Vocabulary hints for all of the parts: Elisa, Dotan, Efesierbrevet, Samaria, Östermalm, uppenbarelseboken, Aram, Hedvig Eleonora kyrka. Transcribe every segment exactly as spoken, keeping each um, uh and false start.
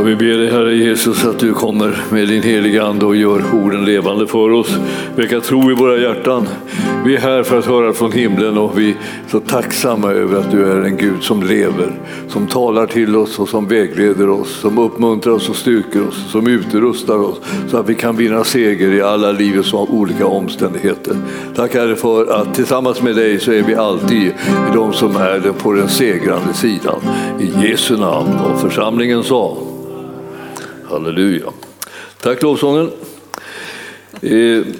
Ja, vi ber dig, Herre Jesus, att du kommer med din heliga Ande och gör orden levande för oss. Väcka tro i våra hjärtan. Vi är här för att höra från himlen, och vi är så tacksamma över att du är en Gud som lever, som talar till oss och som vägleder oss, som uppmuntrar oss och styrker oss, som utrustar oss så att vi kan vinna seger i alla livets olika omständigheter. Tack, Herre, för att tillsammans med dig så är vi alltid de som är på den segrande sidan. I Jesu namn och församlingen sa. Halleluja. Tack, lovsången.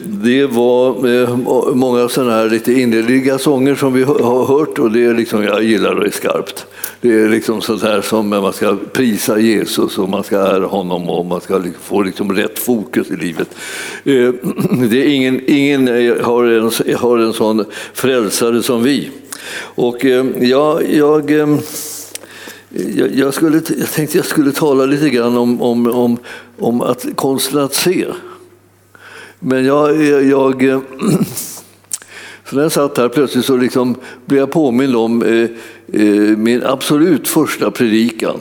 Det var många sådana här lite innerliga sånger som vi har hört, och det är liksom, jag gillar det skarpt. Det är liksom sånt här som man ska prisa Jesus, och man ska ära honom, och man ska få liksom rätt fokus i livet. Det är ingen, ingen har, en, har en sån frälsare som vi. Och jag... jag Jag, skulle, jag tänkte jag skulle tala lite grann om, om, om, om att konsten att se. Men jag, jag så när jag satt här plötsligt så liksom blev jag påmind om eh, min absolut första predikan.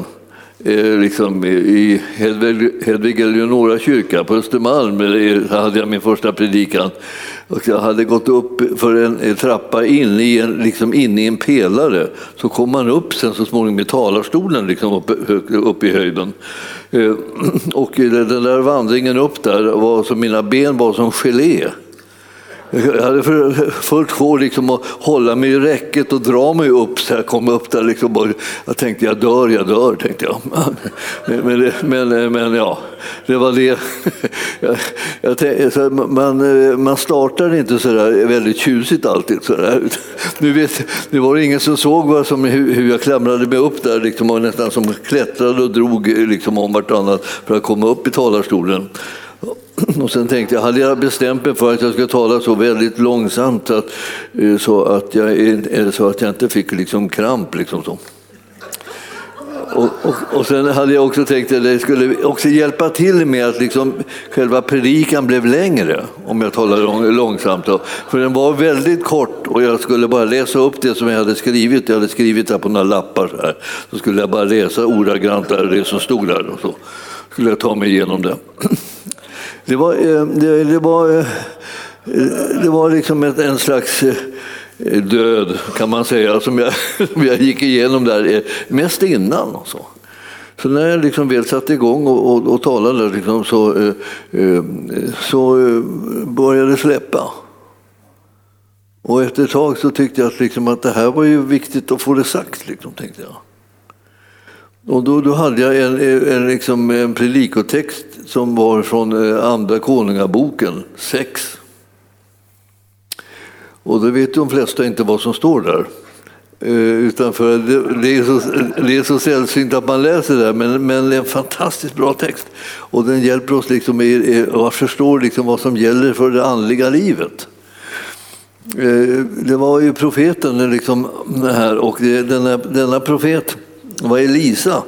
Eh, liksom i Hedvig, Hedvig Eleonora kyrka på Östermalm hade jag min första predikan, och jag hade gått upp för en trappa in i en, liksom in i en pelare, så kom man upp sen så småningom i talarstolen liksom upp, upp i höjden, eh, och den där vandringen upp där var som mina ben var som gelé. Jag hade fullt sjå liksom att hålla mig i räcket och dra mig upp så jag kom upp där liksom, och jag tänkte jag dör, jag dör tänkte jag. Men, men, men ja, det var det. Jag tänkte, man, man startar inte så där väldigt tjusigt alltid så där. Nu vet, det var ingen som såg vad som, hur jag klämrade mig upp där liksom, och nästan som klättrade och drog liksom om vartannat för att komma upp i talarstolen. Och sen tänkte jag, hade jag bestämt mig för att jag skulle tala så väldigt långsamt att, så, att jag, så att jag inte fick liksom kramp liksom så. Och, och, och sen hade jag också tänkt att det skulle också hjälpa till med att liksom själva predikan blev längre om jag talade lång, långsamt. Då. För den var väldigt kort, och jag skulle bara läsa upp det som jag hade skrivit. Jag hade skrivit det på några lappar så här. Så skulle jag bara läsa ordagrant där, det som stod där, och så skulle jag ta mig igenom det. Det var, det, det var, det var liksom ett, en slags död kan man säga som jag, som jag gick igenom där mest innan. Och så. Så när jag liksom väl satte igång och, och, och talade liksom, så, så började det släppa. Och efter ett tag så tyckte jag att, liksom, att det här var ju viktigt att få det sagt, liksom, tänkte jag. Och då, då hade jag en, en, liksom, en predikotext som var från Andra Konungaboken sex. Och då vet de flesta inte vad som står där. Eh, utan för det, det, är så, det är så sällsynt att man läser det där, men, men det är en fantastiskt bra text. Och den hjälper oss liksom i, att förstå liksom vad som gäller för det andliga livet. Eh, det var ju profeten liksom, här, och det, denna, denna profet var Elisa.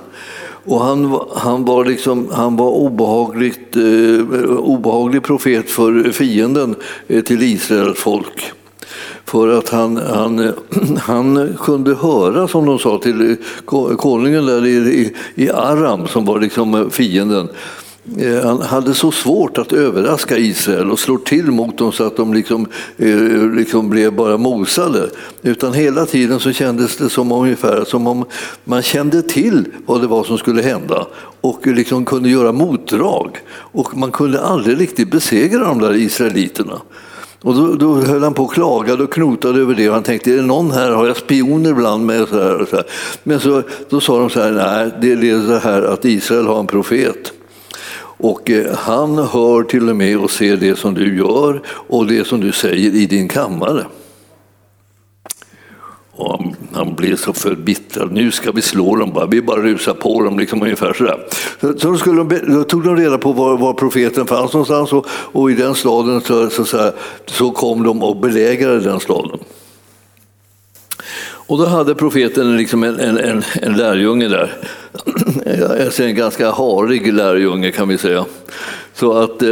Och han, han, var liksom, han var obehagligt, eh, obehaglig profet för fienden eh, till Israels folk. För att han, han, han kunde höra, som de sa till konungen där i, i Aram, som var liksom fienden. Eh, han hade så svårt att överraska Israel och slå till mot dem så att de liksom, eh, liksom blev bara mosade. Utan hela tiden så kändes det som om, ungefär, som om man kände till vad det var som skulle hända och liksom kunde göra motdrag. Och man kunde aldrig riktigt besegra de där israeliterna. Och då, då höll han på och klagade och knotade över det, och han tänkte, är det någon här, har jag spioner bland mig? Och så här och så här. Men så, då sa de så här, nej, det är så här att Israel har en profet. Och han hör till och med och ser det som du gör och det som du säger i din kammare. Och han, han blev så förbittrad. Nu ska vi slå dem bara. Vi bara rusar på dem liksom ungefär sådär. Så, så då, skulle de, då tog de reda på var, var profeten fanns någonstans, och, och i den staden så, så, så, här, så kom de och belägrade den staden. Och då hade profeten liksom en, en, en, en lärjunge där. Jag ser en ganska harig lärjunge kan vi säga. Så att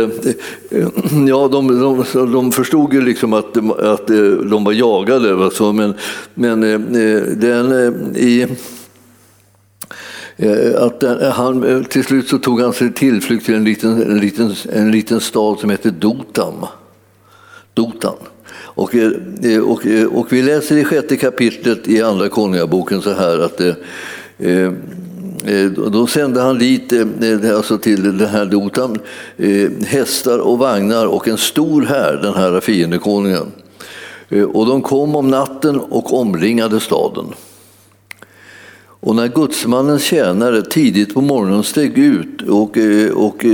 ja, de, de, de förstod ju liksom att, att de var jagade. Men, men den, i, Att han, till slut så tog han sig tillflykt till en liten, en liten, en liten stad som heter Dotan. Dotan. Och, och, och vi läser i sjätte kapitlet i andra konungaboken så här att eh, då sände han dit, alltså till den här Dotan, hästar och vagnar och en stor här, den här fiendekonungen. Och de kom om natten och omringade staden. Och när gudsmannens tjänare tidigt på morgonen steg ut och, och,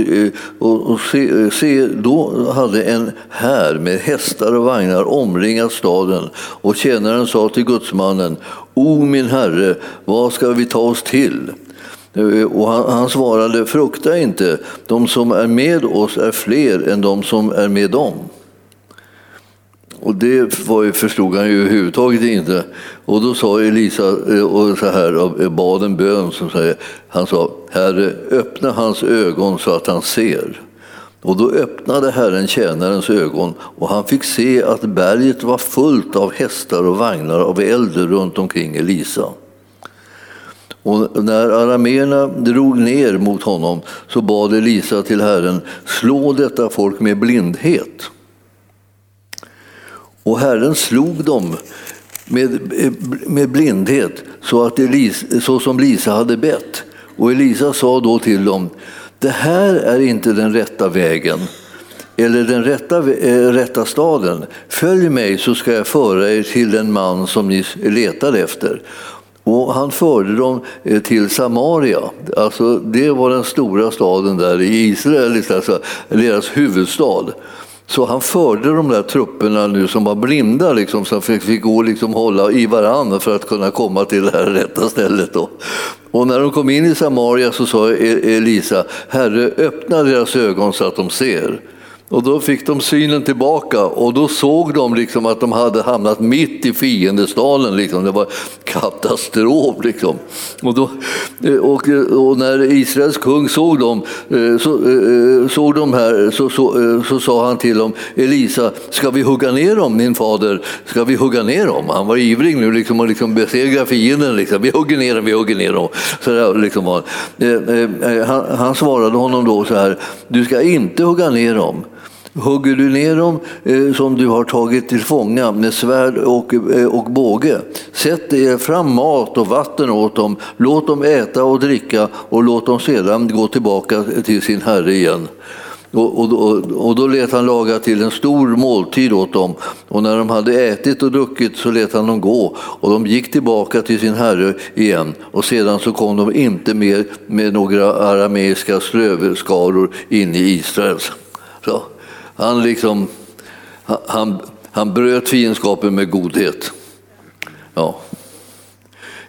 och, och se, se, då hade en här med hästar och vagnar omringat staden. Och tjänaren sa till gudsmannen: O min herre, vad ska vi ta oss till? Och han, han svarade: Frukta inte, de som är med oss är fler än de som är med dem. Och det var ju, förstod han ju överhuvudtaget inte. Och då sa Elisa och så här, och bad en bön som säger, han sa: Herre, öppna hans ögon så att han ser. Och då öppnade Herren tjänarens ögon och han fick se att berget var fullt av hästar och vagnar av eld runt omkring Elisa. Och när arameerna drog ner mot honom så bad Elisa till Herren: slå detta folk med blindhet. Och Herren slog dem med, med blindhet så, att Elisa, så som Elisa hade bett. Och Elisa sa då till dem: det här är inte den rätta vägen eller den rätta, äh, rätta staden. Följ mig så ska jag föra er till den man som ni letar efter. Och han förde dem till Samaria. Alltså, det var den stora staden där i Israel, alltså deras huvudstad. Så han förde de där trupperna nu som var blinda, liksom, som fick gå liksom hålla i varandra för att kunna komma till det här rätta stället. Då. Och när de kom in i Samaria så sa Elisa: Herre, öppna deras ögon så att de ser. Och då fick de synen tillbaka och då såg de liksom att de hade hamnat mitt i fiendestaden. Liksom. Det var katastrof. Liksom. Och, då, och, och när Israels kung såg dem, så, såg de här, så, så, så sa han till dem: Elisa, ska vi hugga ner dem, min fader? Ska vi hugga ner dem? Han var ivrig nu liksom, och liksom besegra fienden. Liksom. Vi hugger ner dem, vi hugger ner dem. Så där, liksom. han, han svarade honom då så här: du ska inte hugga ner dem. Hugger du ner dem eh, som du har tagit till fånga med svärd och, eh, och båge, sätt er fram mat och vatten åt dem, låt dem äta och dricka och låt dem sedan gå tillbaka till sin herre igen. Och, och, och, och då lät han laga till en stor måltid åt dem, och när de hade ätit och druckit så lät han dem gå, och de gick tillbaka till sin herre igen, och sedan så kom de inte mer med några arameiska strövskaror in i Israel. Så. Han, liksom, han, han bröt fiendskapen med godhet. Ja.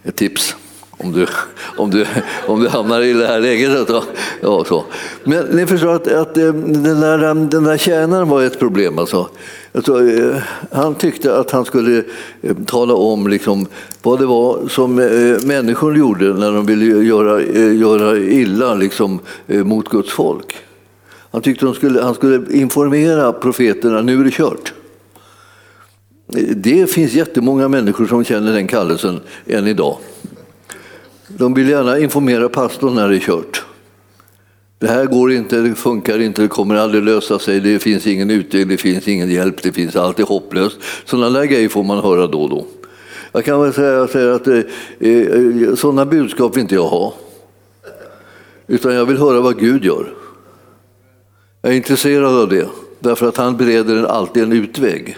Ett tips om du, om du, om du hamnar i det här läget. Ja, så. Men ni förstår att, att den, där, den där tjänaren var ett problem. Alltså. Alltså, han tyckte att han skulle tala om liksom, vad det var som människor gjorde när de ville göra, göra illa liksom, mot Guds folk. Han tyckte han skulle, han skulle informera profeterna: nu är det kört. Det finns jättemånga människor som känner den kallelsen än idag. De vill gärna informera pastorn när det är kört. Det här går inte, det funkar inte, det kommer aldrig lösa sig, det finns ingen utväg, det finns ingen hjälp, det finns alltid hopplöst. Sådana där grejer får man höra då och då. Jag kan väl säga, säga att eh, sådana budskap vill inte jag ha. Utan jag vill höra vad Gud gör. Jag är intresserad av det, därför att han bereder en, alltid en utväg.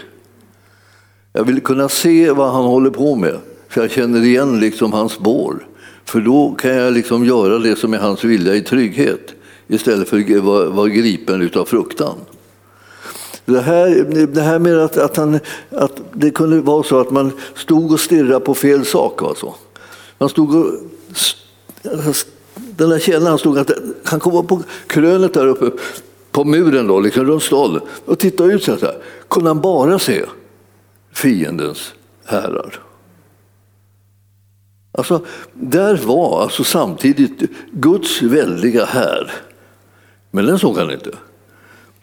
Jag vill kunna se vad han håller på med, för jag känner igen liksom hans spår. För då kan jag liksom göra det som är hans vilja i trygghet, istället för att vara, vara gripen utav fruktan. Det här, det här med att, att, han, att det kunde vara så att man stod och stirrade på fel sak. Alltså. Man stod och... Den där källan stod att han kom upp på krönet där uppe, på muren då, liksom runt staden, och titta ut så här, kunde han bara se fiendens härar. Alltså, där var alltså samtidigt Guds väldiga här, men den såg han inte.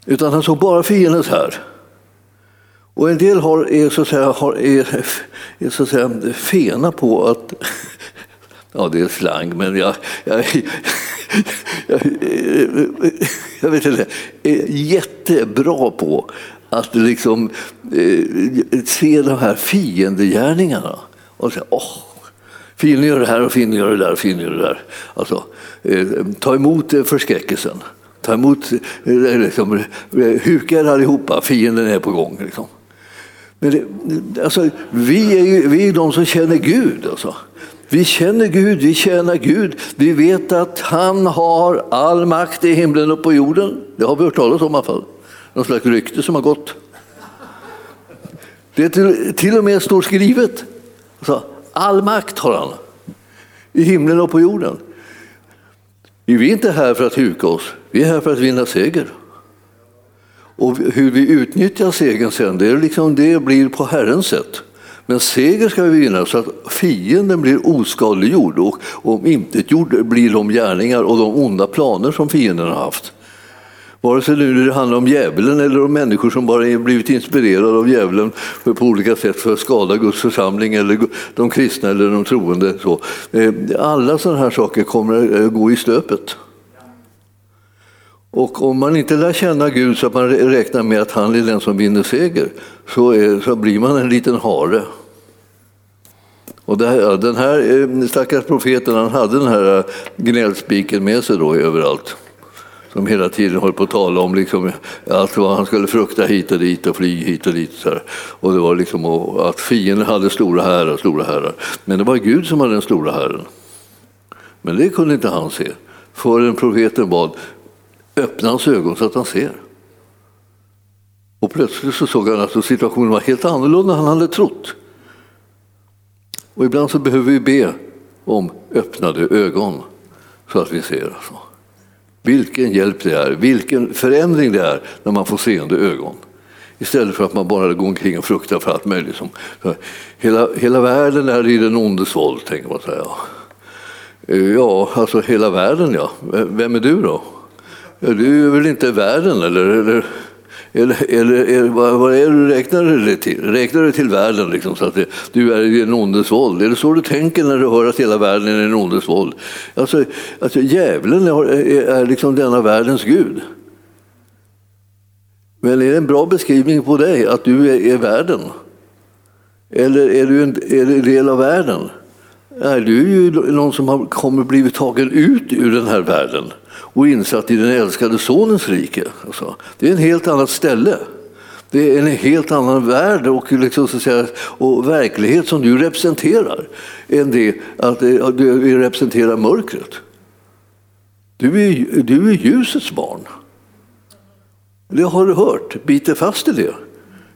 Utan han såg bara fiendens här. Och en del har, är så att säga, har, är, är, så att säga fena på att Ja, det är slang, men jag, jag, jag, jag vet inte, är jättebra på att liksom eh, se de här fiendegärningarna och säga, åh, fienden gör det här och fienden gör det där och fienden gör det där. Alltså, eh, ta emot förskräckelsen, ta emot, eh, liksom, huka er allihopa, fienden är på gång. Liksom. Men det, alltså, vi är ju vi är de som känner Gud, alltså. Vi känner Gud, vi känner Gud. Vi vet att han har all makt i himlen och på jorden. Det har vi hört talas om i alla fall. Någon slags rykte som har gått. Det är till, till och med står skrivet. Alltså, all makt har han. I himlen och på jorden. Vi är inte här för att huka oss. Vi är här för att vinna seger. Och hur vi utnyttjar segern sen, det, är liksom, det blir på Herrens sätt. Men seger ska vi vinna så att fienden blir oskadliggjord och om inte gjord blir de gärningar och de onda planer som fienden har haft. Vare sig nu det handlar om djävulen eller om människor som bara är blivit inspirerade av djävulen på olika sätt för att skada Guds församling eller de kristna eller de troende. Så. Alla sådana här saker kommer att gå i stöpet. Och om man inte lär känna Gud så att man räknar med att han är den som vinner seger så, är, så blir man en liten hare. Och det här, den här stackars profeten, han hade den här gnällspiken med sig då överallt. Som hela tiden höll på att tala om liksom, allt vad han skulle frukta hit och dit och fly hit och dit. Så här. Och det var liksom att fienden hade stora härar, stora härar. Men det var Gud som hade den stora hären. Men det kunde inte han se. Förrän profeten bad, öppna hans ögon så att han ser. Och plötsligt så såg han att situationen var helt annorlunda än han hade trott. Och ibland så behöver vi be om öppnade ögon så att vi ser. Vilken hjälp det är, vilken förändring det är när man får seende ögon. Istället för att man bara går omkring och fruktar för allt möjligt. Hela, hela världen är i den ondes våld, tänker man säga. Ja, alltså hela världen, ja. Vem är du då? Du är väl inte världen, eller, eller, eller, eller, eller vad är du räknar det till? Räknar du till världen, liksom, så att det, du är i en ondes våld? Är det så du tänker när du hör att hela världen är en ondes våld? Alltså, alltså djävulen är, är, är liksom denna världens gud. Men är det en bra beskrivning på dig att du är, är världen? Eller är du en, är en del av världen? Nej, du är ju någon som har, kommer blivit tagen ut ur den här världen och insatt i den älskade sonens rike. Alltså, det är en helt annat ställe. Det är en helt annan värld och, liksom, så att säga, och verklighet som du representerar än det att du representerar mörkret. Du är, du är ljusets barn. Det har du hört. Biter fast i det.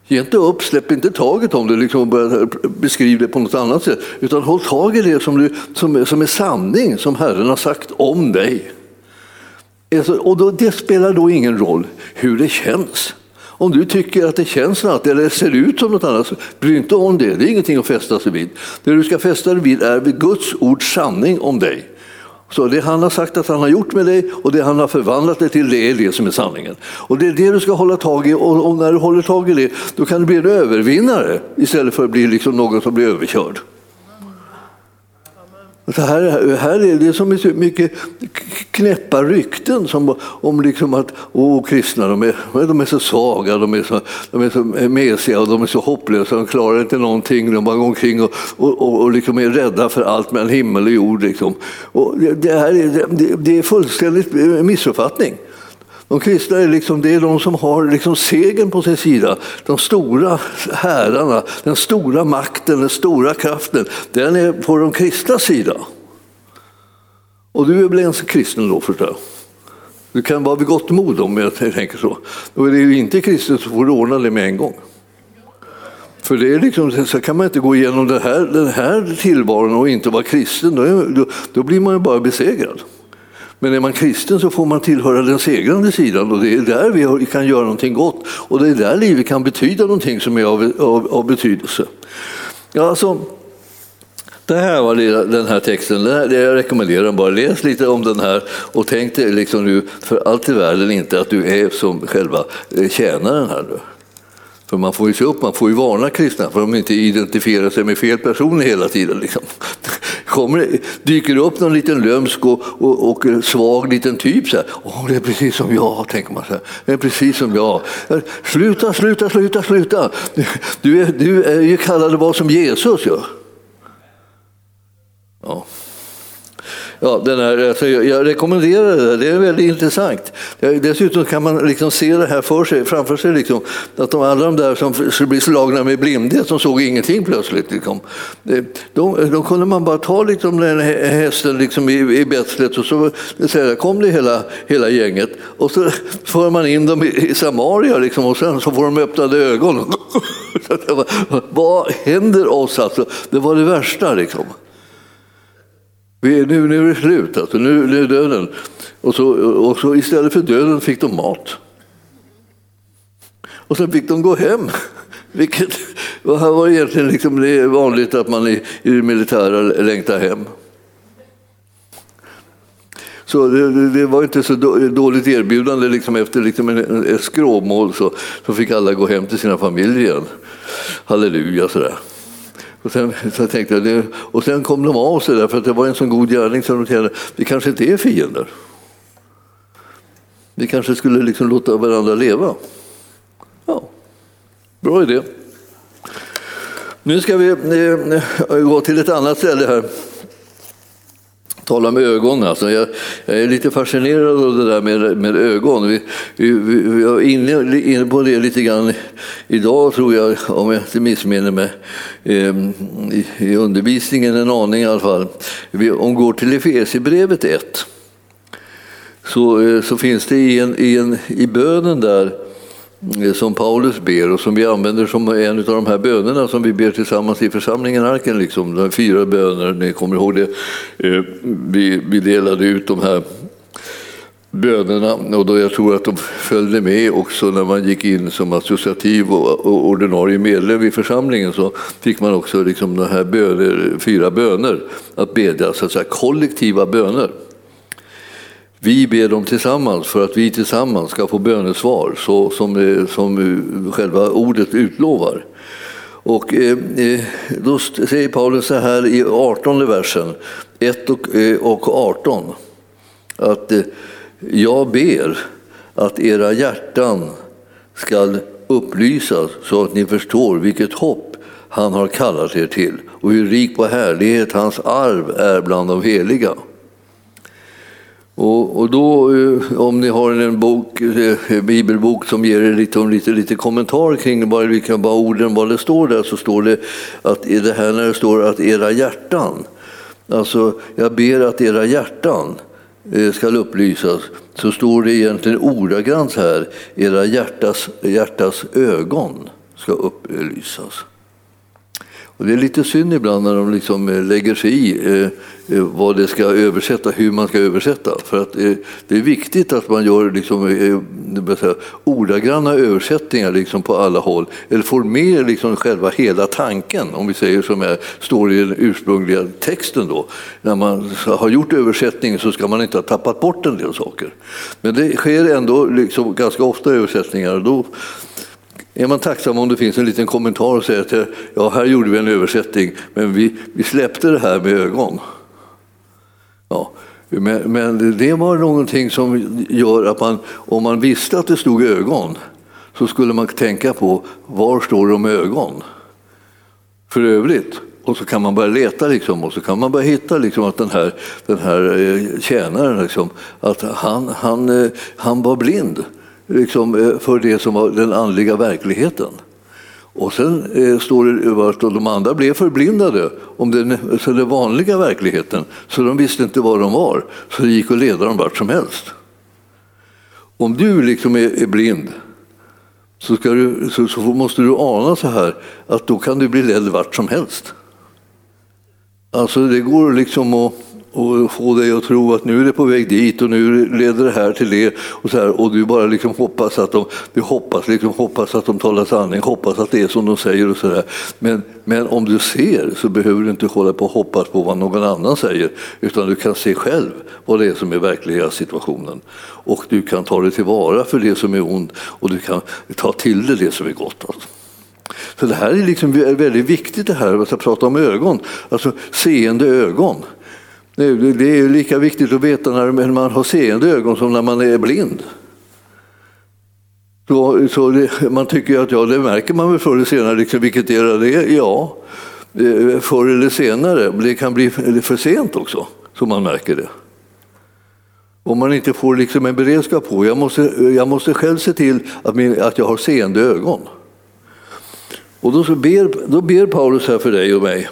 Ge inte upp, släpp inte taget om det liksom och börja beskriva det på något annat sätt. Utan håll tag i det som, du, som, som är sanning, som Herren har sagt om dig. Och då, det spelar då ingen roll hur det känns. Om du tycker att det känns något eller ser ut som något annat, bry inte om det. Det är ingenting att fästa sig vid. Det du ska fästa dig vid är vid Guds ords sanning om dig. Så det han har sagt att han har gjort med dig och det han har förvandlat dig till, det är det som är sanningen. Och det är det du ska hålla tag i, och när du håller tag i det då kan du bli en övervinnare istället för att bli liksom någon som blir överkörd. Så här, här är det så mycket knäppa rykten som, om liksom att åh, kristna, de är, de är så svaga, de är så, de är så mesiga och de är så hopplösa, de klarar inte någonting, de bara går omkring och, och, och, och liksom är rädda för allt mellan himmel och jord. Liksom. Och det, här är, det, det är fullständigt missuppfattning. De kristna är, liksom, det är de som har liksom segern på sin sida. De stora härarna, den stora makten, den stora kraften, den är på de kristnas sida. Och du är väl ens kristen då, förstår jag. Du kan vara vid gott mod om jag tänker så. Och är du inte kristen så får du ordna det med en gång. För det är liksom, så kan man inte gå igenom den här, den här tillvaron och inte vara kristen. Då, är, då, då blir man ju bara besegrad. Men är man kristen så får man tillhöra den segrande sidan och det är där vi kan göra någonting gott. Och det är där livet kan betyda någonting som är av, av, av betydelse. Ja, alltså, det här var den här texten. Den här, jag rekommenderar den bara. Läs lite om den här och tänk dig liksom nu för allt i världen inte att du är som själva tjänaren här nu. För man får ju se upp, man får ju varna kristna för att de inte identifierar sig med fel personer hela tiden. Liksom. Kommer, dyker det upp någon liten lömsk och, och, och svag liten typ så här. Åh, det är precis som jag, tänker man så här. Det är precis som jag. Sluta, sluta, sluta, sluta. Du är, du är ju kallad att vara som Jesus, ja. Ja. Ja, den här, alltså jag rekommenderar det. Det är väldigt intressant. Dessutom kan man liksom se det här för sig, framför sig. Liksom, att de alla de där som skulle bli slagna med blindhet, som såg ingenting plötsligt. Liksom, de, de kunde man bara ta liksom, den hästen liksom, i, i betslet och så, så kom det hela, hela gänget. Och så för man in dem i, i Samaria liksom, och sen så får de öppnade ögon. Vad händer oss? Alltså? Det var det värsta liksom. Vi, nu, nu är det slut, alltså. nu, nu är döden. Och så, och så istället för döden fick de mat. Och sen fick de gå hem. Vilket här var egentligen liksom, det är vanligt att man i, i det militära längtar hem. Så det, det var inte så dåligt erbjudande. Liksom, efter liksom en, ett skråmål så, så fick alla gå hem till sina familjer igen. Halleluja, sådär. Och sen, så tänkte jag det, och sen kom de av sig där för att det var en sån god gärning som de tänkte, vi kanske inte är fiender. Vi kanske skulle liksom låta varandra leva. Ja, bra idé. Nu ska vi eh, gå till ett annat ställe här. Tala med ögon. Alltså jag, jag är lite fascinerad av det där med, med ögon. Vi, vi, vi var inne, inne på det lite grann idag, tror jag, om jag inte missminner mig, ehm, i, i undervisningen en aning i alla fall. Vi, om vi går till Efesierbrevet ett så, så finns det i, en, i, en, i bönen där som Paulus ber och som vi använder som en av de här bönerna som vi ber tillsammans i församlingen Arken. Liksom. De fyra böner, ni kommer ihåg det. Vi, vi delade ut de här bönerna och då jag tror att de följde med också när man gick in som associativ och, och ordinarie medlem i församlingen, så fick man också liksom de här böner, fyra böner att bedja, så att säga kollektiva böner. Vi ber dem tillsammans för att vi tillsammans ska få bönesvar, så som, som själva ordet utlovar. Och eh, då säger Paulus så här i artonde versen, ett och, och arton, att eh, jag ber att era hjärtan ska upplysas så att ni förstår vilket hopp han har kallat er till och hur rik på härlighet hans arv är bland de heliga. Och då, om ni har en bok, en bibelbok som ger er lite, lite, lite kommentar kring bara vilka bara orden, vad det står där, så står det att i det här när det står att era hjärtan, alltså jag ber att era hjärtan ska upplysas, så står det egentligen ordagrant här, era hjärtas, hjärtas ögon ska upplysas. Och det är lite synd ibland när de liksom lägger sig i eh, vad det ska översätta, hur man ska översätta. För att eh, det är viktigt att man gör liksom, eh, säga, ordagranna översättningar liksom på alla håll. Eller får med liksom själva hela tanken, om vi säger som är, står i den ursprungliga texten. Då. När man har gjort översättningen så ska man inte ha tappat bort en del saker. Men det sker ändå liksom ganska ofta översättningar. Och då är man tacksam om det finns en liten kommentar och säger att ja, här gjorde vi en översättning, men vi, vi släppte det här med ögon. Ja, men, men det var någonting som gör att man, om man visste att det stod ögon, så skulle man tänka på var står de ögon för övrigt. Och så kan man börja leta liksom, och så kan man börja hitta liksom, att den här, den här tjänaren, liksom, att han, han, han var blind. Liksom för det som var den andliga verkligheten. Och sen eh, står det att de andra blev förblindade om den, så den vanliga verkligheten, så de visste inte var de var, så det gick att leda dem vart som helst. Om du liksom är, är blind så, ska du, så, så måste du ana så här att då kan du bli ledd vart som helst. Alltså det går liksom att och få dig att tro att nu är det på väg dit och nu leder det här till det och så här, och du bara liksom hoppas att de du hoppas liksom hoppas att de talar sanning, hoppas att det är som de säger och så där. Men men om du ser så behöver du inte hålla på och hoppas på vad någon annan säger, utan du kan se själv vad det är som är verkliga situationen, och du kan ta det tillvara för det som är ont och du kan ta till det det som är gott. Alltså. Så det här är liksom väldigt viktigt, det här att prata om ögon, alltså seende ögon. Det är ju lika viktigt att veta när man har seende ögon som när man är blind. Så, så det, man tycker ju att ja, det märker man väl förr eller senare, liksom, vilket är det? Ja, förr eller senare. Det kan bli för sent också, så man märker det. Om man inte får liksom en beredskap på, jag måste, jag måste själv se till att, min, att jag har seende ögon. Och då, så ber, då ber Paulus här för dig och mig.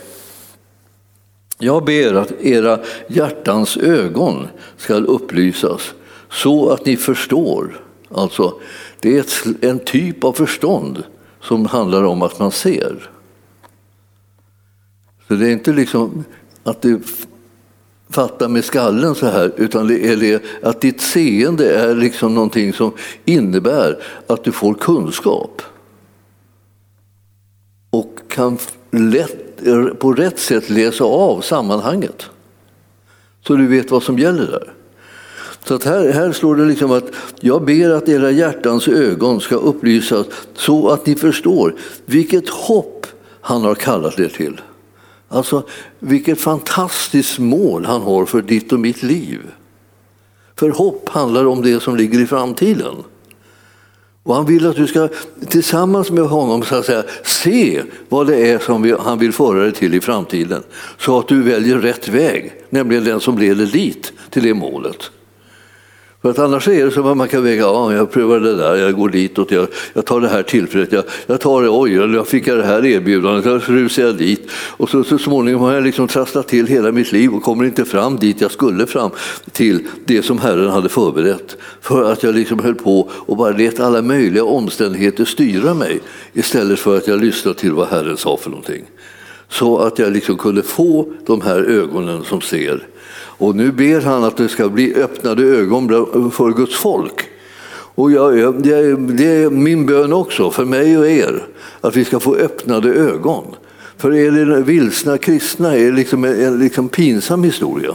Jag ber att era hjärtans ögon ska upplysas så att ni förstår. Alltså, det är ett, en typ av förstånd som handlar om att man ser. Så det är inte liksom att du fattar med skallen så här, utan det är det att ditt seende är liksom någonting som innebär att du får kunskap. Och kan lätt, på rätt sätt läsa av sammanhanget. Så du vet vad som gäller där. Så att här, här slår det liksom att jag ber att era hjärtans ögon ska upplysas så att ni förstår vilket hopp han har kallat er till. Alltså vilket fantastiskt mål han har för ditt och mitt liv. För hopp handlar om det som ligger i framtiden. Och han vill att du ska tillsammans med honom så att säga, se vad det är som vi, han vill föra dig till i framtiden. Så att du väljer rätt väg, nämligen den som leder dit till det målet. För att annars är det som att man kan väga, ja, jag prövar det där, jag går ditåt, jag, jag tar det här tillfället, jag, jag tar det, oj, jag fick det här erbjudandet, jag rusar jag dit. Och så, så småningom har jag liksom trasslat till hela mitt liv och kommer inte fram dit jag skulle fram till det som Herren hade förberett. För att jag liksom höll på och bara lät alla möjliga omständigheter styra mig istället för att jag lyssnade till vad Herren sa för någonting. Så att jag liksom kunde få de här ögonen som ser. Och nu ber han att det ska bli öppnade ögon för Guds folk. Och jag, jag, det är min bön också, för mig och er, att vi ska få öppnade ögon. För er vilsna kristna är liksom en liksom pinsam historia.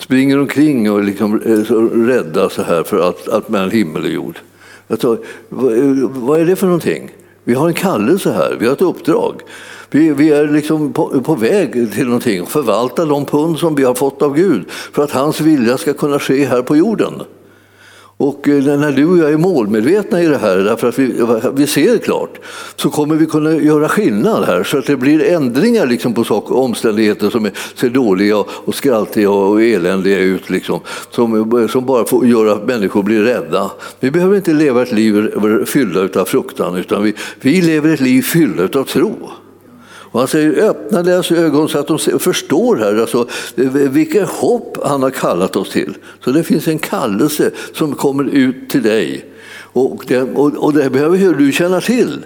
Springer omkring och liksom rädda så här för att, att man himmel och jord. Alltså, vad är det för någonting? Vi har en kallelse här, vi har ett uppdrag. Vi, vi är liksom på, på väg till någonting, förvalta de pund som vi har fått av Gud för att hans vilja ska kunna ske här på jorden. Och när du och jag är målmedvetna i det här, därför att vi, vi ser klart, så kommer vi kunna göra skillnad här så att det blir ändringar liksom på saker, omständigheter som är, ser dåliga och skraltiga och eländiga ut. Liksom, som, som bara får göra att människor blir rädda. Vi behöver inte leva ett liv fyllda av fruktan, utan vi, vi lever ett liv fyllda av tro. Och han säger, öppna deras ögon så att de förstår här alltså, vilket hopp han har kallat oss till. Så det finns en kallelse som kommer ut till dig. Och det, och, och det behöver du känna till.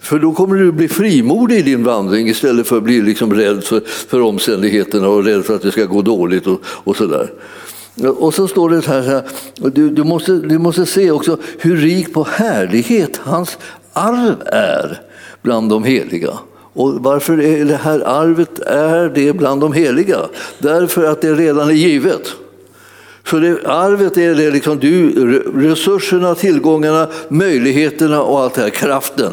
För då kommer du bli frimodig i din vandring istället för att bli liksom rädd för, för omständigheterna och rädd för att det ska gå dåligt och, och sådär. Och så står det här, så här du, du, måste, du måste se också hur rik på härlighet hans arv är bland de heliga. Och varför är det här arvet är det bland de heliga? Därför att det redan är givet. Så det, arvet är det liksom du, resurserna, tillgångarna, möjligheterna och allt det här, kraften,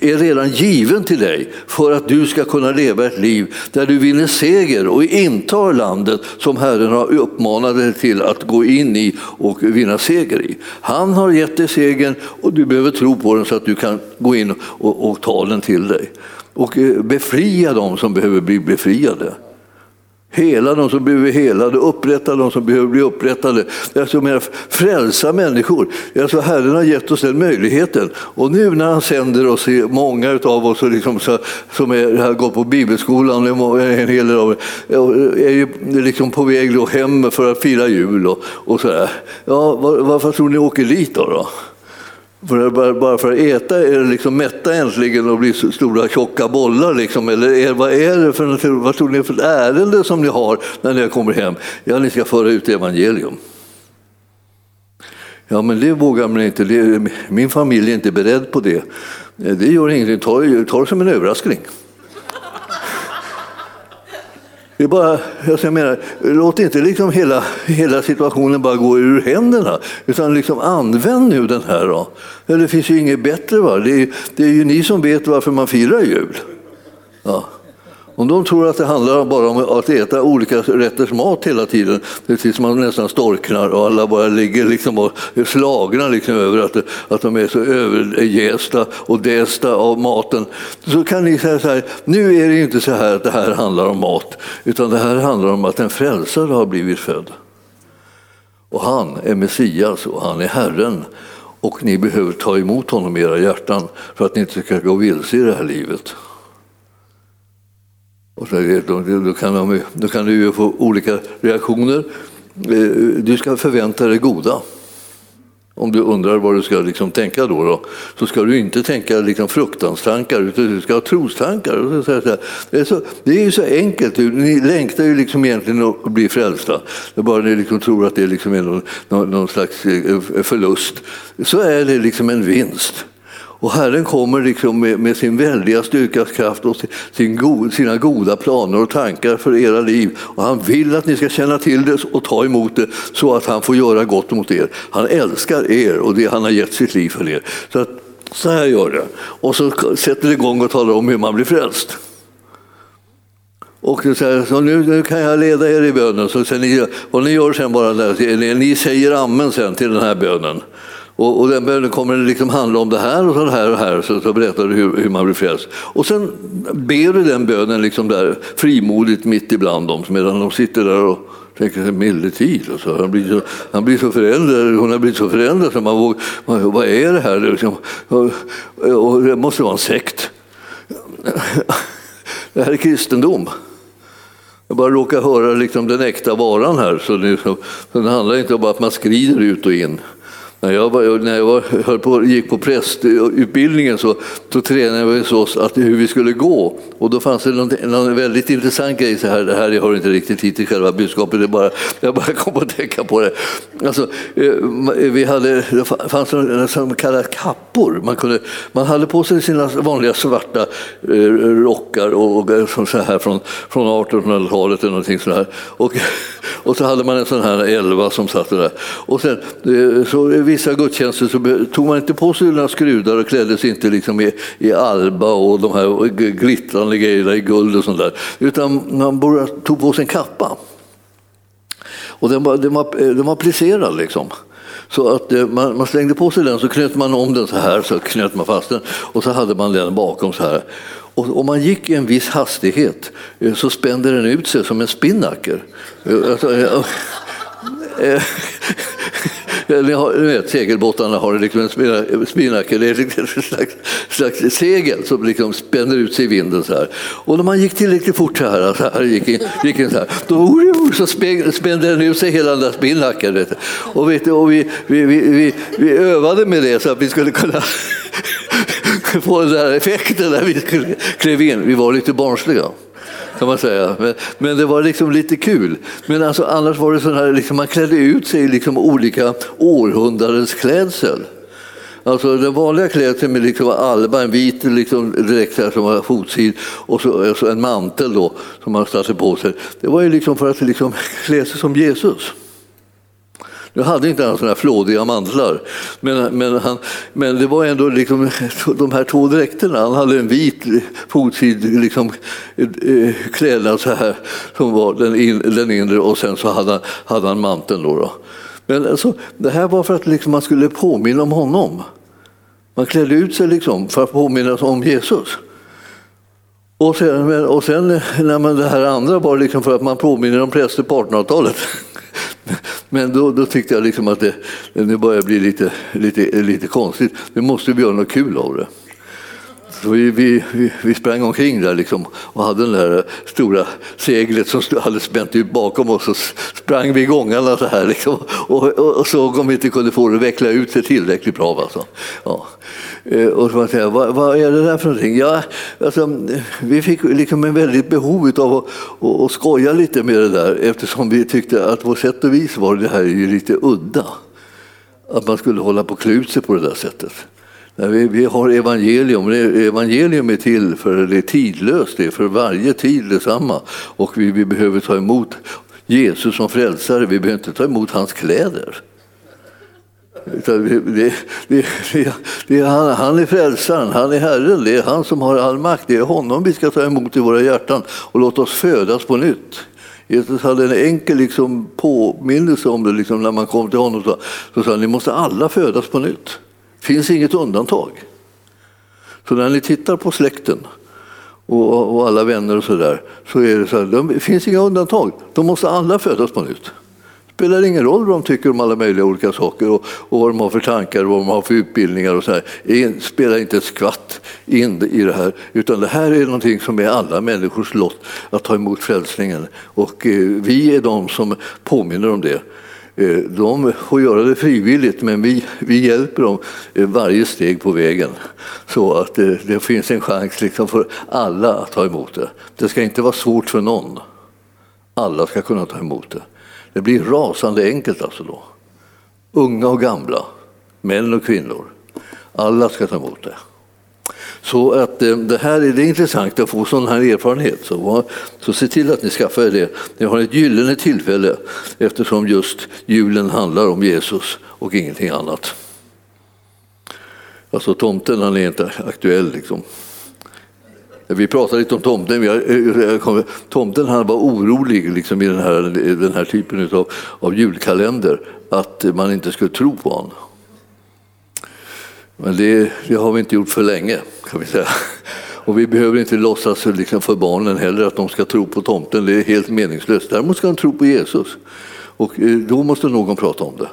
är redan given till dig för att du ska kunna leva ett liv där du vinner seger och intar landet som Herren har uppmanat dig till att gå in i och vinna seger i. Han har gett dig segern och du behöver tro på den så att du kan gå in och, och ta den till dig. Och befria dem som behöver bli befriade. Hela de som behöver helade, upprätta de som behöver bli upprättade. Alltså mer frälsa människor. Alltså Herren har gett oss den möjligheten. Och nu när han sänder oss, många av oss liksom, så, som är, här går på bibelskolan, en hel del av är ju liksom på väg då hem för att fira jul och, och sådär. Ja, var, varför tror ni åker dit då? då? För, bara för att äta, är det liksom mätta äntligen och bli stora tjocka bollar liksom? Eller är, vad är det för, vad tror ni för ett ärende som ni har när ni kommer hem? Ja, ni ska föra ut evangelium. Ja, men det vågar man inte, det, min familj är inte beredd på det. Det gör ingenting, ta det som en överraskning. Det är bara, jag menar, låt inte liksom hela, hela situationen bara gå ur händerna, utan liksom använd nu den här då. Det finns ju inget bättre, va? Det är, det är ju ni som vet varför man firar jul. Ja. Om de tror att det handlar bara om att äta olika rätters mat hela tiden, tills man nästan storknar och alla bara ligger liksom och är slagna liksom över att, att de är så övergästa och dästa av maten, så kan ni säga så här: nu är det inte så här att det här handlar om mat, utan det här handlar om att en frälsare har blivit född. Och han är Messias och han är Herren, och ni behöver ta emot honom i era hjärtan för att ni inte ska gå vilse i det här livet. Och så, då, då, kan de, då kan du ju få olika reaktioner. Du ska förvänta dig goda. Om du undrar vad du ska liksom tänka då, då, så ska du inte tänka liksom fruktanstankar, utan du ska ha trostankar. Och så, så det, är så, det är ju så enkelt. Ni längtar ju liksom egentligen att bli frälsta. Det är bara ni liksom tror att det liksom är någon, någon, någon slags förlust. Så är det liksom en vinst. Och Herren kommer liksom med, med sin väldiga styrkas kraft och sin go, sina goda planer och tankar för era liv. Och han vill att ni ska känna till det och ta emot det, så att han får göra gott mot er. Han älskar er och det han har gett sitt liv för er. Så, att, så här gör det. Och så sätter det igång och talar om hur man blir frälst. Och så här, så nu, nu kan jag leda er i bönen. Så sen ni, och ni gör sen bara där, ni säger amen sen till den här bönen. Och, och den bönen kommer liksom handla om det här och så här och här. Så, så berättar du hur, hur man blir frälst. Och sen ber du den bönen liksom där frimodigt mitt ibland dem. Medan de sitter där och tänker sig milde tid. Och så. Han, blir så, han blir så förändrad. Hon har blivit så förändrad. Så man vågar, man, vad är det här? Liksom, och, och det måste vara en sekt. Det här är kristendom. Jag bara råkar höra liksom den äkta varan här. Så det, så, det handlar inte om att man skrider ut och in. När jag, var, när jag var, höll på, gick på prästutbildningen så, så tränade vi oss att hur vi skulle gå. Och då fanns det någon, någon väldigt intressant grej. Så här, det här jag hör inte riktigt hit till själva budskapet. Det är bara, jag bara kom på att tänka på det. Alltså, vi hade, det fanns något som kallas kappor. Man, kunde, man hade på sig sina vanliga svarta eh, rockar och, och så här, från, från artonhundratalet eller någonting sådär. Och, och så hade man en sån här elva som satt där. Och sen så vissa gudstjänster så tog man inte på sig några skrudar och kläddes inte liksom i, i alba och de här glittrande grejerna i guld och sånt där, utan man bara tog på sig en kappa. Och den var, den var, den var plisserad liksom. Så att man, man slängde på sig den, så knöt man om den så här, så knöt man fast den och så hade man den bakom så här. Och om man gick i en viss hastighet så spände den ut sig som en spinnaker. Alltså, ni har, ni vet, segelbåtarna har liksom en spinnaker, det är liksom en slags, slags segel som liksom spänner ut sig i vinden så här. Och när man gick tillräckligt fort så här, så här gick, in, gick in så här, då så spände den ut sig hela den där spinnaken. Och, vet, och vi, vi, vi, vi, vi övade med det så att vi skulle kunna få den där effekten när vi skulle klev in. Vi var lite barnsliga, kan man säga. Men, men det var liksom lite kul. Men alltså, annars var det så här, liksom, man klädde ut sig i liksom olika århundradens klädsel. Alltså den vanliga klädseln med liksom alba, en vit liksom direkt här som var fotsid, och så alltså en mantel då som man satte på sig. Det var ju liksom för att liksom klä sig som Jesus. Nu hade inte han sådana här flådiga mantlar, men, men, han, men det var ändå liksom de här två dräkterna. Han hade en vit fotsid liksom, klädnad så här, som var den, in, den inre, och sen så hade han, hade han manteln då, då. Men alltså, det här var för att liksom man skulle påminna om honom. Man klädde ut sig liksom för att påminna om Jesus. Och sen, och sen när man, det här andra var liksom för att man påminner om präster på artonhundratalet. Men då, då tyckte jag liksom att det, det börjar bli lite, lite, lite konstigt. Nu måste vi göra något kul av det. Så vi, vi, vi sprang omkring där liksom och hade den där stora seglet som hade spänt ut bakom oss, och sprang vi gångarna så här liksom, och, och, och såg om vi inte kunde få det veckla ut sig tillräckligt bra. Alltså. Ja. Och så man säger, vad, vad är det där för någonting? Ja, alltså, vi fick liksom en väldigt behov av att, att, att skoja lite med det där, eftersom vi tyckte att vårt sätt och vis var det här ju lite udda. Att man skulle hålla på och klä ut sig på det där sättet. Vi, vi har evangelium. Evangelium är till för det är tidlöst, det är för varje tid detsamma. Och vi, vi behöver ta emot Jesus som frälsare, vi behöver inte ta emot hans kläder. Det, det, det, det är han, han är frälsaren, han är Herren, det är han som har all makt, det är honom vi ska ta emot i våra hjärtan och låt oss födas på nytt. Jesus hade en enkel liksom påminnelse om det liksom, när man kom till honom så, så sa han, ni måste alla födas på nytt. Finns inget undantag. Så när ni tittar på släkten och, och alla vänner och sådär så är det så här, de, finns inga undantag, de måste alla födas på nytt. Det spelar ingen roll vad de tycker om alla möjliga olika saker och, och vad de har för tankar och vad de har för utbildningar och så här. Det spelar inte ett skvatt in i det här, utan det här är någonting som är alla människors lott att ta emot frälsningen. Och eh, vi är de som påminner om det. Eh, de får göra det frivilligt, men vi, vi hjälper dem eh, varje steg på vägen. Så att eh, det finns en chans liksom, för alla att ta emot det. Det ska inte vara svårt för någon. Alla ska kunna ta emot det. Det blir rasande enkelt alltså då. Unga och gamla, män och kvinnor. Alla ska ta emot det. Så att det här är det intressant att få sån här erfarenhet. Så, så se till att ni skaffar det. Ni har ett gyllene tillfälle eftersom just julen handlar om Jesus och ingenting annat. Alltså tomten, han är inte aktuell liksom. Vi pratade lite om tomten. Jag, tomten han var orolig liksom, i den här, den här typen av, av julkalender att man inte skulle tro på honom. Men det, det har vi inte gjort för länge, kan vi säga. Och vi behöver inte låtsas liksom, för barnen heller att de ska tro på tomten. Det är helt meningslöst. Däremot ska de tro på Jesus. Och då måste någon prata om det.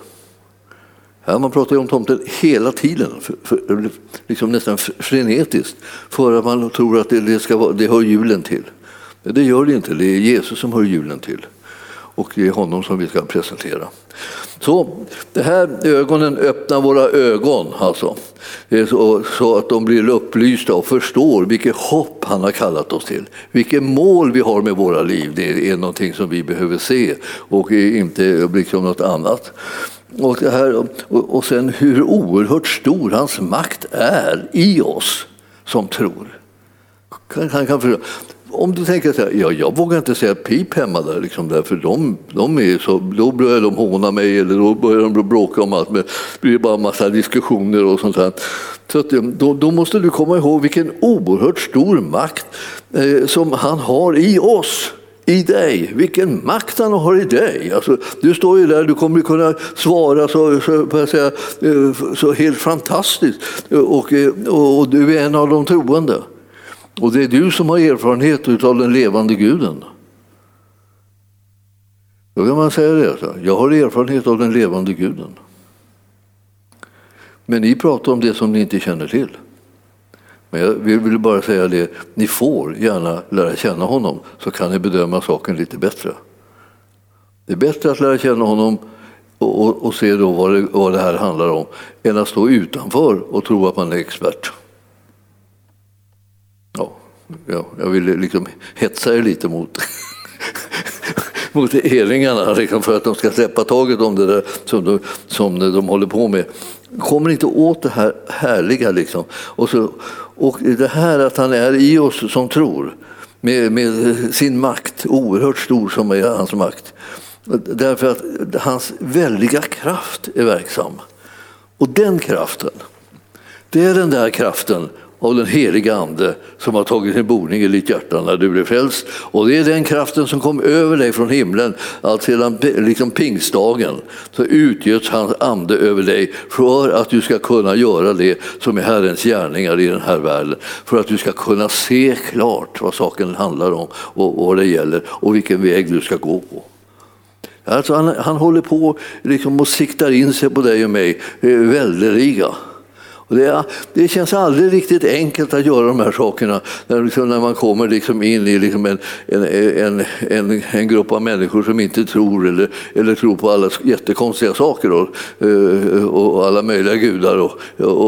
Ja, man pratar ju om tomten hela tiden, för, för, liksom nästan frenetiskt, för att man tror att det, det, ska vara, det hör julen till. Det gör det inte, det är Jesus som hör julen till. Och det är honom som vi ska presentera. Så det här ögonen öppnar våra ögon alltså, så, så att de blir upplysta och förstår vilket hopp han har kallat oss till. Vilket mål vi har med våra liv, det är någonting som vi behöver se och inte liksom något annat. Och, det här, och sen hur oerhört stor hans makt är i oss som tror. Han kan, kan förstå. Om du tänker så här, ja, jag vågar inte säga pip hemma där, liksom där för de, de är så, då börjar de håna mig eller då börjar de bråka om allt. Men det blir bara en massa diskussioner och sånt här. Så att, då, då måste du komma ihåg vilken oerhört stor makt eh, som han har i oss. I dig, vilken makt han har i dig. Alltså, du står ju där, du kommer kunna svara så, så, får jag säga, så helt fantastiskt. Och, och, och du är en av de troende. Och det är du som har erfarenhet av den levande guden. Då kan man säga det. Så. Jag har erfarenhet av den levande guden. Men ni pratar om det som ni inte känner till. Men jag vill bara säga det, ni får gärna lära känna honom så kan ni bedöma saken lite bättre. Det är bättre att lära känna honom och, och, och se då vad det, vad det här handlar om än att stå utanför och tro att man är expert. Ja, ja jag vill liksom hetsa er lite mot mot eringarna liksom, för att de ska släppa taget om det där som de, som de håller på med. Kommer inte åt det här härliga liksom. Och, så, och det här att han är i oss som tror med, med sin makt, oerhört stor som är hans makt. Därför att hans väldiga kraft är verksam. Och den kraften, det är den där kraften av den heliga ande som har tagit sin boning i ditt hjärta när du blev frälst. Och det är den kraften som kom över dig från himlen allt sedan liksom pingstdagen. Så utgöts hans ande över dig för att du ska kunna göra det som är Herrens gärningar i den här världen. För att du ska kunna se klart vad saken handlar om och vad det gäller och vilken väg du ska gå på. Alltså han, han håller på liksom och siktar in sig på dig och mig väldeliga. Och det, det känns aldrig riktigt enkelt att göra de här sakerna när, liksom, när man kommer liksom in i liksom en, en, en, en, en grupp av människor som inte tror eller, eller tror på alla jättekonstiga saker och, och alla möjliga gudar och,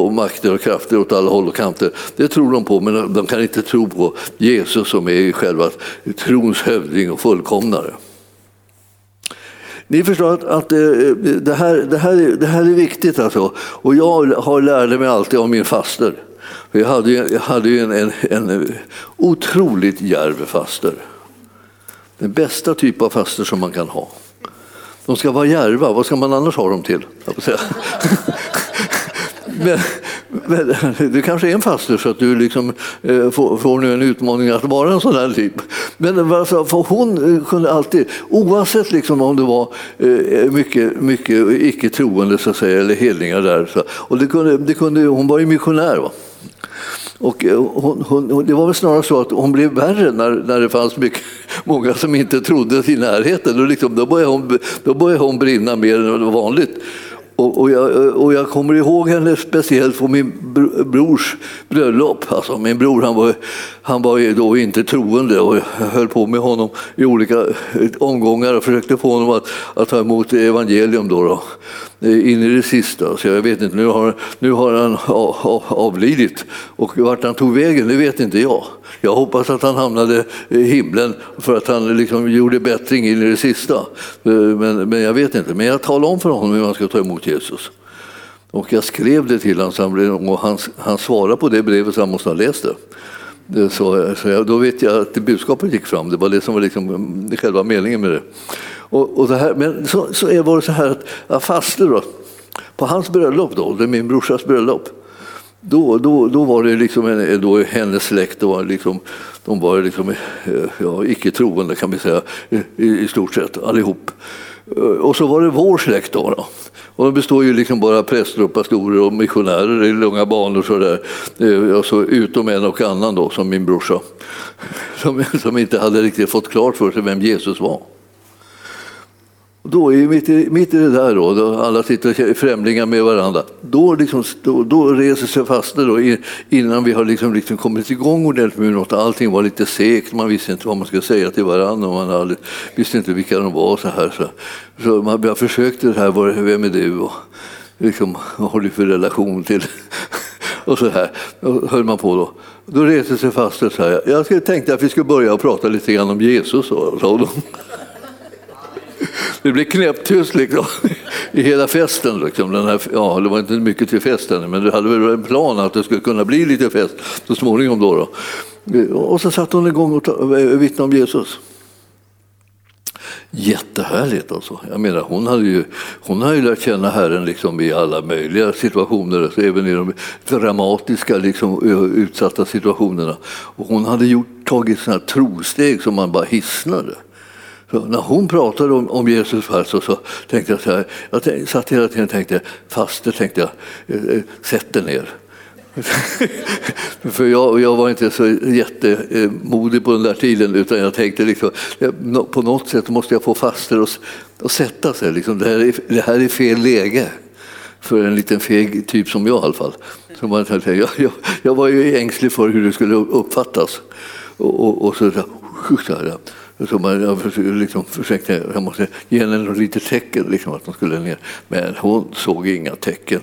och makter och krafter åt alla håll och kanter. Det tror de på, men de kan inte tro på Jesus som är själva trons hövding och fullkomnare. Ni förstår att, att det, här, det, här, det här är viktigt alltså. Och jag har lärde mig alltid av min faster. För jag hade ju, jag hade ju en, en, en otroligt djärv faster. Den bästa typ av faster som man kan ha. De ska vara djärva, vad ska man annars ha dem till? men, men det kanske är en faster så att du liksom eh, får, får nu en utmaning att vara en sån här typ. Men alltså, för hon kunde alltid, oavsett liksom om det var eh, mycket, mycket icke-troende så att säga, eller hedningar där. Så, och det kunde, det kunde, hon var ju missionär, va? Och hon, hon, det var väl snarare så att hon blev värre när, när det fanns mycket, många som inte trodde i närheten. Då, liksom, då, började hon, då började hon brinna mer än vanligt. Och, och, jag, och jag kommer ihåg henne speciellt på min brors bröllop. Alltså, min bror han var, han var då inte troende och jag höll på med honom i olika omgångar och försökte få honom att, att ta emot evangelium då, då, in i det sista. Så jag vet inte, nu har, nu har han avlidit och vart han tog vägen, det vet inte jag. Jag hoppas att han hamnade i himlen för att han liksom gjorde bättring in i det sista. Men, men jag vet inte, men jag talade om för honom hur man ska ta emot Jesus. Och jag skrev det till honom och han, han svarade på det brevet så han måste ha läst det. det så, så jag, då vet jag att det budskapet gick fram, det var det som var liksom själva meningen med det. Och, och det här, men så, så var det så här att jag fastade då, på hans bröllop då, det är min brorsas bröllop. Då, då, då var det liksom en, då hennes släkt, då var liksom, de var liksom, ja, icke-troende kan vi säga, i, i stort sett allihop. Och så var det vår släkt då. då. Och de består ju liksom bara präster och pastorer och missionärer i långa banor och sådär. Alltså, utom en och annan då, som min brorsa. Som, som inte hade riktigt fått klart för sig vem Jesus var. Då är mitt i, mitt i det där då, då alla sitter främlingar med varandra. Då, liksom, då, då reser sig faster då, innan vi har liksom, liksom kommit igång ordentligt med något. Allting var lite segt, man visste inte vad man skulle säga till varandra och man aldrig, visste inte vilka de var. Så här, så. Så man bara försökte det här, vem är du och liksom, vad har du för relation till? Och så här, och höll man på då. Då reser sig faster så här. Jag tänkte att vi skulle börja prata lite grann om Jesus, och sa de. Det blev knäpptyst liksom, i hela festen. Liksom. Den här, ja, det var inte mycket till festen, men det hade väl en plan att det skulle kunna bli lite fest så småningom. Då, då. Och så satt hon igång och vittnade om Jesus. Jättehärligt alltså. Jag menar, hon hade ju, hon hade ju lärt känna Herren liksom i alla möjliga situationer, alltså även i de dramatiska liksom, utsatta situationerna. Och hon hade gjort, tagit sådana här trosteg som man bara hisnade. Så när hon pratade om, om Jesus alltså, så tänkte jag så här, jag t- satt hela tiden och tänkte, faster tänkte jag, sätt dig ner. För jag, jag var inte så jättemodig på den där tiden, utan jag tänkte liksom, på något sätt måste jag få faster och, och sätta sig. Liksom, det, här är, det här är fel läge för en liten feg typ som jag i alla fall. Så man, jag, jag, jag var ju ängslig för hur det skulle uppfattas. Och, och, och så där. Så man, jag försökte, liksom, försökte, jag måste ge henne lite tecken liksom, att hon skulle ner. Men hon såg inga tecken.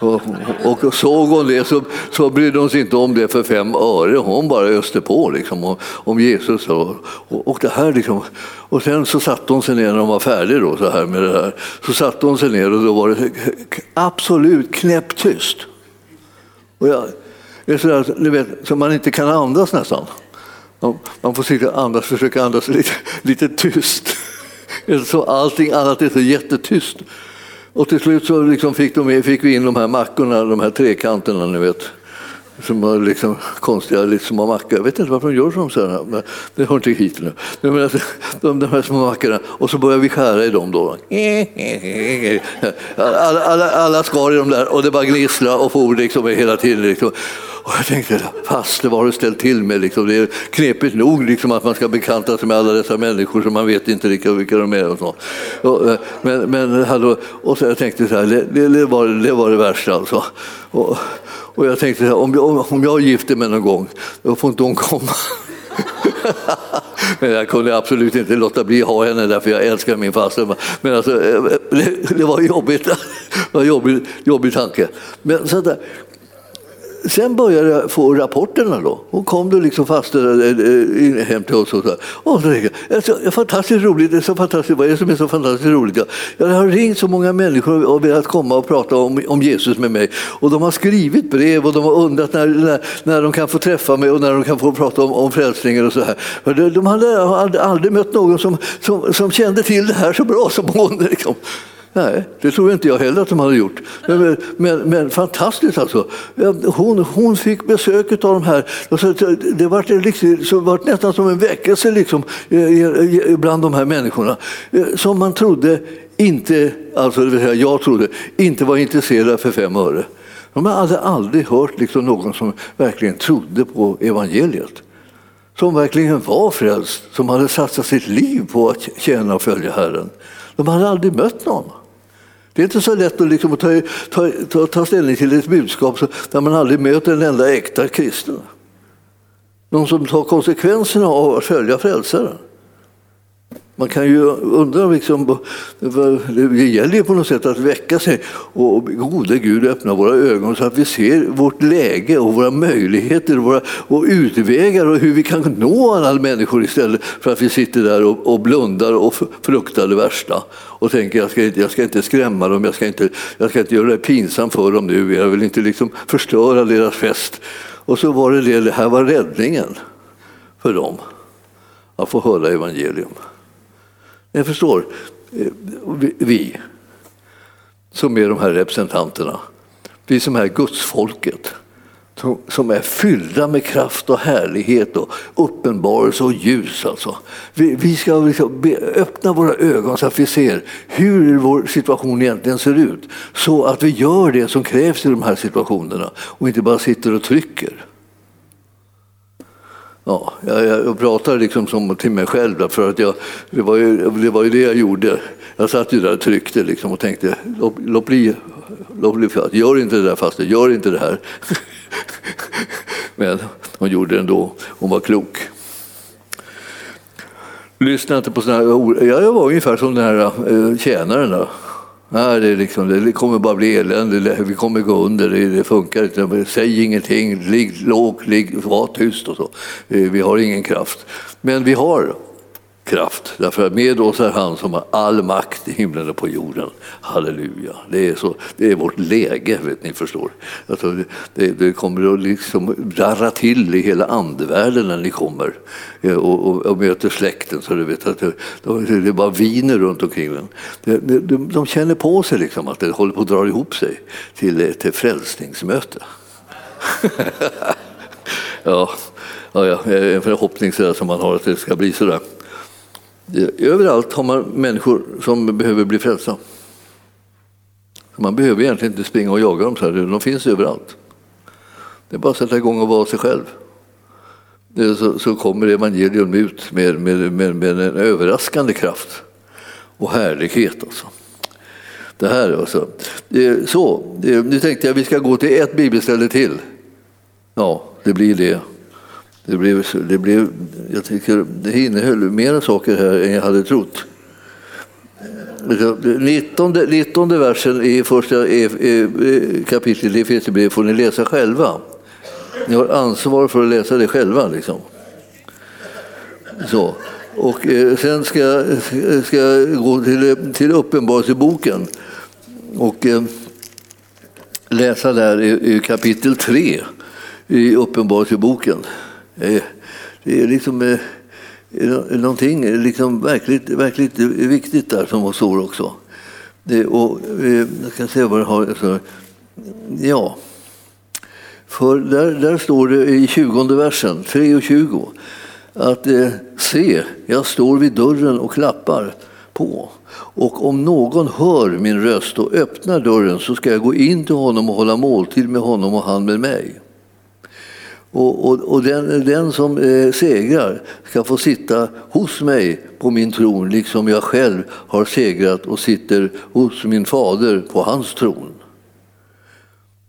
Och, och, och såg hon det så, så brydde hon sig inte om det för fem öre. Hon bara öste på liksom, om, om Jesus. Och, och, och, det här, liksom. Och sen så satt hon sig ner när hon var färdig då, så här med det här. Så satt hon sig ner och då var det absolut knäpptyst. Och jag, det är sådär, ni vet, så man inte kan andas nästan. Man får sitta och andas, försöka andas lite, lite tyst. Så allting annat är så jättetyst. Och till slut så liksom fick, de, fick vi in de här mackorna, de här trekanterna, ni vet. Som var liksom konstiga, lite små mackor. Jag vet inte varför de gör som så här, men det har inte hit nu. Men alltså, de, de här små mackorna, och så börjar vi skära i dem då. Alla, alla, alla skar i dem där, och det bara gnisslar och for liksom hela tiden liksom. Och jag tänkte, fast det var det ställt till med. Liksom. Det är knepigt nog liksom, att man ska bekanta sig med alla dessa människor som man vet inte vilka, vilka de är. Och så. Och, men, men hallå, och så jag tänkte så här, det, det, var, det var det värsta alltså. Och, och jag tänkte så här, om jag, om jag gifter mig någon gång, då får inte hon komma. Men jag kunde absolut inte låta bli ha henne där, för jag älskar min faster. Men alltså, det, det var jobbigt. Det var en jobbig, jobbig tanke. Men så där. sen började jag få rapporterna då. Och kom du liksom fast hem till oss och så här. Åh, det är fantastiskt roligt, det är så fantastiskt, vad är det som är så fantastiskt roligt? Jag har ringt så många människor och velat komma och prata om, om Jesus med mig. Och de har skrivit brev och de har undrat när, när, när de kan få träffa mig och när de kan få prata om, om frälsningar och så här. För de hade aldrig mött någon som, som, som kände till det här så bra som hon liksom. Nej, det tror inte jag heller att de hade gjort. Men, men, men fantastiskt alltså. Hon, hon fick besöket av de här. Det var liksom, så var nästan som en väckelse liksom, bland de här människorna. Som man trodde inte, alltså det vill säga jag trodde, inte var intresserad för fem öre. De hade aldrig hört liksom, någon som verkligen trodde på evangeliet. Som verkligen var frälst. Som hade satsat sitt liv på att tjäna och följa Herren. De hade aldrig mött någon. Det är inte så lätt att, liksom, att ta, ta, ta, ta ställning till ett budskap där man aldrig möter en enda äkta kristen. Någon som tar konsekvenserna av att följa frälsaren. Man kan ju undra, liksom, det gäller ju på något sätt att väcka sig och gode Gud öppna våra ögon så att vi ser vårt läge och våra möjligheter våra, och utvägar och hur vi kan nå alla människor istället för att vi sitter där och, och blundar och fruktar det värsta och tänker jag ska inte, jag ska inte skrämma dem, jag ska inte, jag ska inte göra det pinsamt för dem nu, jag vill inte liksom förstöra deras fest. Och så var det det, det här var räddningen för dem att få höra evangelium. Jag förstår, vi som är de här representanterna, vi som är gudsfolket, som är fyllda med kraft och härlighet och uppenbarelse och ljus. Alltså. Vi, vi ska liksom be, öppna våra ögon så att vi ser hur vår situation egentligen ser ut. Så att vi gör det som krävs i de här situationerna och inte bara sitter och trycker. Ja, jag, jag pratar liksom som till mig själv för att jag, det, var ju, det var ju det jag gjorde. Jag satt ju där och tryckte liksom och tänkte låt bli, låt bli fast. Gör inte det där fast, gör inte det här. Men hon gjorde det ändå, hon var klok. Lyssna inte på såna här ord. Jag var ungefär som den här tjänaren där. Nej, det, liksom, det kommer bara bli elände, vi kommer gå under, det, det funkar inte. Säg ingenting, ligg lågt, ligg, var tyst och så. Vi har ingen kraft. Men vi har kraft, därför att med oss är han som har all makt i himlen och på jorden. Halleluja. Det är, så, det är vårt läge, vet ni förstår. Alltså, det, det kommer att liksom darra till i hela andevärlden när ni kommer och, och, och möter släkten. Så du vet att det, det är bara viner runt omkring den. De, de, de känner på sig liksom att det håller på att dra ihop sig till, till frälsningsmöte. ja, ja, en förhoppning sådär som man har att det ska bli sådär. Överallt har man människor som behöver bli frälsta. Man behöver egentligen inte springa och jaga dem så här. De finns överallt. Det är bara att sätta igång och vara sig själv. Så, så kommer evangelium ut med, med, med, med en överraskande kraft och härlighet. Alltså. Det här alltså. Så, nu tänkte jag att vi ska gå till ett bibelställe till. Ja, det blir det. Det blev, det blev, jag tycker det innehöll mer saker här än jag hade trott. nittonde versen i första kapitlet i Efesierbrevet får ni läsa själva. Ni har ansvar för att läsa det själva. Liksom. Så. Och sen ska jag gå till, till uppenbarelseboken och läsa där i, i kapitel tre i uppenbarelseboken. Det är liksom någonting liksom verkligt, verkligt viktigt där som står också. Det, och, jag ska se vad det har. Alltså, ja, för där, där står det i tjugonde versen, tre och tjugo, att se, jag står vid dörren och klappar på. Och om någon hör min röst och öppnar dörren så ska jag gå in till honom och hålla måltid med honom och han med mig. Och, och, och den, den som eh, segrar ska få sitta hos mig på min tron, liksom jag själv har segrat och sitter hos min fader på hans tron.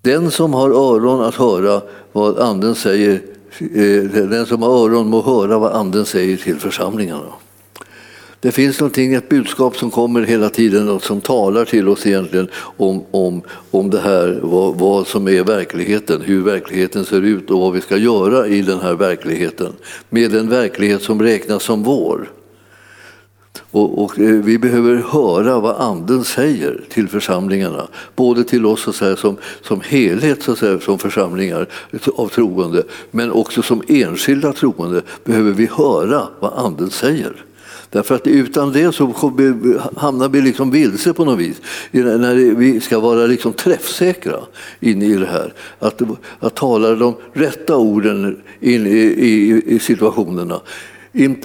Den som har öron att höra vad anden säger, eh, den som har öron må höra vad anden säger till församlingarna. Det finns någonting, ett budskap som kommer hela tiden och som talar till oss egentligen om, om, om det här, vad, vad som är verkligheten, hur verkligheten ser ut och vad vi ska göra i den här verkligheten. Med en verklighet som räknas som vår. Och, och vi behöver höra vad anden säger till församlingarna. Både till oss så att säga, som, som helhet, så att säga, som församlingar av troende. Men också som enskilda troende behöver vi höra vad anden säger. Därför att utan det så hamnar vi liksom vilse på något vis. När vi ska vara liksom träffsäkra in i det här. Att, att tala de rätta orden in i, i, i situationerna.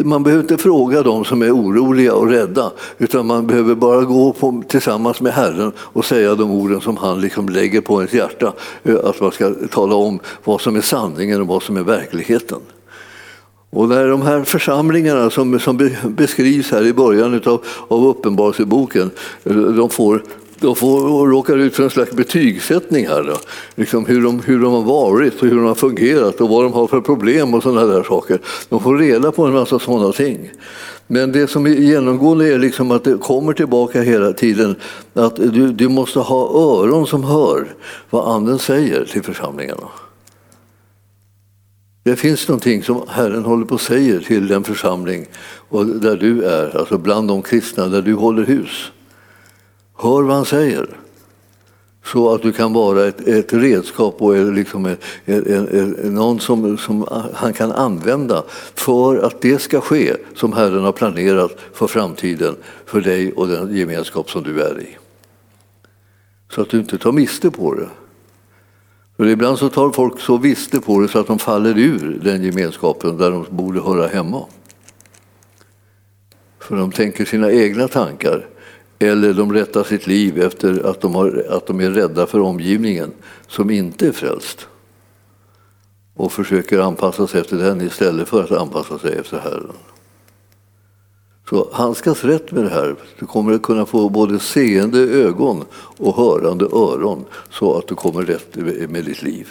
Man behöver inte fråga dem som är oroliga och rädda, utan man behöver bara gå på, tillsammans med Herren och säga de orden som han liksom lägger på ens hjärta. Att man ska tala om vad som är sanningen och vad som är verkligheten. Och när de här församlingarna som, som beskrivs här i början av, av uppenbarelseboken, de får... De får råka ut för en slags betygssättning här då. Liksom hur, de, hur de har varit och hur de har fungerat och vad de har för problem och sådana där saker. De får reda på en massa sådana ting. Men det som är genomgående är liksom att det kommer tillbaka hela tiden att du, du måste ha öron som hör vad anden säger till församlingarna. Det finns någonting som Herren håller på och säger till den församling och där du är, alltså bland de kristna där du håller hus. Hör vad han säger, så att du kan vara ett, ett redskap och liksom en, en, en, någon som, som han kan använda för att det ska ske som Herren har planerat för framtiden, för dig och den gemenskap som du är i. Så att du inte tar miste på det. För ibland så tar folk så miste på det så att de faller ur den gemenskapen där de borde höra hemma. För de tänker sina egna tankar. Eller de rättar sitt liv efter att de, har, att de är rädda för omgivningen som inte är frälst. Och försöker anpassa sig efter den istället för att anpassa sig efter Herren. Så handskas rätt med det här. Du kommer att kunna få både seende ögon och hörande öron så att du kommer rätt med ditt liv.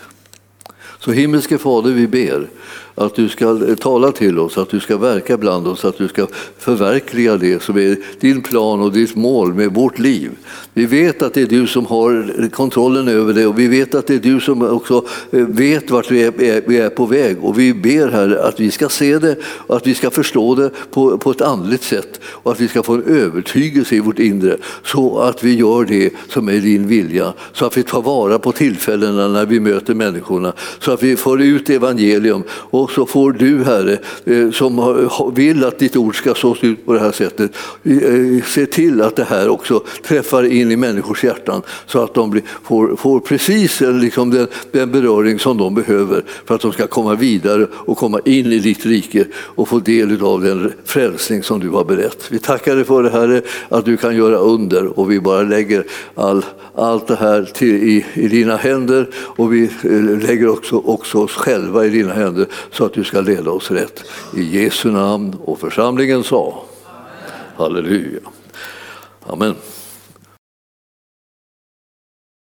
Så himmelske Fader, vi ber att du ska tala till oss, att du ska verka bland oss, att du ska förverkliga det som är din plan och ditt mål med vårt liv. Vi vet att det är du som har kontrollen över det och vi vet att det är du som också vet vart vi är, vi är på väg. Och vi ber, Herre, att vi ska se det och att vi ska förstå det på, på ett andligt sätt och att vi ska få en övertygelse i vårt inre så att vi gör det som är din vilja, så att vi tar vara på tillfällena när vi möter människorna, så att vi får ut evangelium. Och så får du, Herre, som vill att ditt ord ska sås ut på det här sättet, se till att det här också träffar in i människors hjärtan så att de får, får precis liksom den, den beröring som de behöver för att de ska komma vidare och komma in i ditt rike och få del av den frälsning som du har berett. Vi tackar dig för det, Herre, att du kan göra under, och vi bara lägger all, allt det här till, i, i dina händer, och vi lägger också, också oss själva i dina händer så att du ska leda oss rätt. I Jesu namn och församlingen sa. Amen. Halleluja. Amen.